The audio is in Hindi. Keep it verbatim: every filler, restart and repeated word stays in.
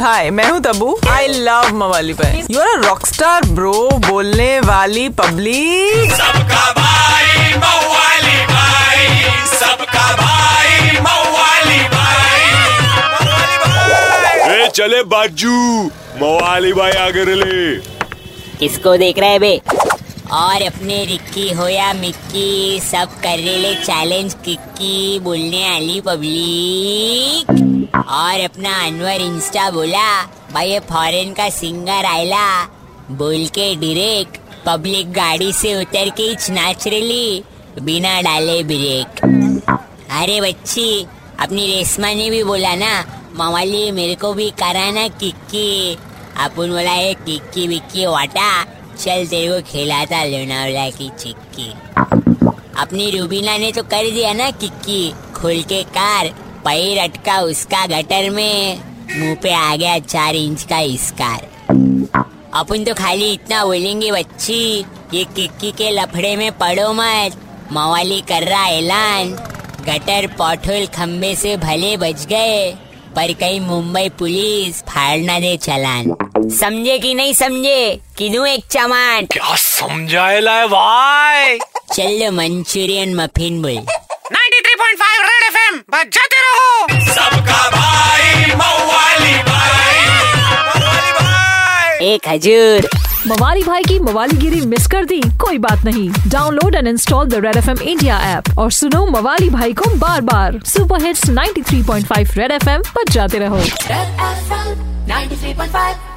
हाय, मैं हूँ तबू। आई लव मवाली भाई। You are a rockstar bro. बोलने वाली पब्लिक सबका भाई मवाली भाई, सबका भाई मवाली भाई। ए चले बाजू, मवाली भाई आगे ले। किसको देख रहा है बे? और अपने रिक्की हो या मिक्की, सब कर ले चैलेंज किक्की। बोलने वाली पब्लिक। और अपना अनवर इंस्टा बोला भाई ये फॉरेन का सिंगर आयला, बोल के डायरेक्ट पब्लिक गाड़ी से उतर के नाच रही बिना डाले ब्रेक। अरे बच्ची, अपनी रेशमा ने भी बोला ना मवाली मेरे को भी कराना किक्की। अपन बोला ये किक्की विक्की वाटा, चल तेरे को खिलाता लोनावला की चिक्की। अपनी रूबीना ने तो कर दिया ना किक्की, खोल के कार पैर अटका उसका गटर में, मुंह पे आ गया चार इंच का इसकार। अपन तो खाली इतना बोलेंगे बच्ची, ये किक्की के लफड़े में पड़ो मत। मवाली कर रहा ऐलान, गटर पॉटहोल खंबे से भले बच गए, पर कहीं मुंबई पुलिस फाड़ना दे चलान। समझे कि नहीं समझे? किनू एक चमान क्या समझाएला है भाई। चलो मंचूरियन मफिन बोल। तिरानवे पॉइंट पाँच रेड एफएम बजाते रहो। सबका भाई मवाली भाई, मवाली भाई। एक हजूर। मवाली भाई की मवालीगिरी मिस कर दी? कोई बात नहीं, download and install the red FM India app और सुनो मवाली भाई को बार बार। सुपर हिट्स तिरानवे पॉइंट पाँच रेड एफएम बजाते रहो। रेड एफएम तिरानवे पॉइंट पाँच।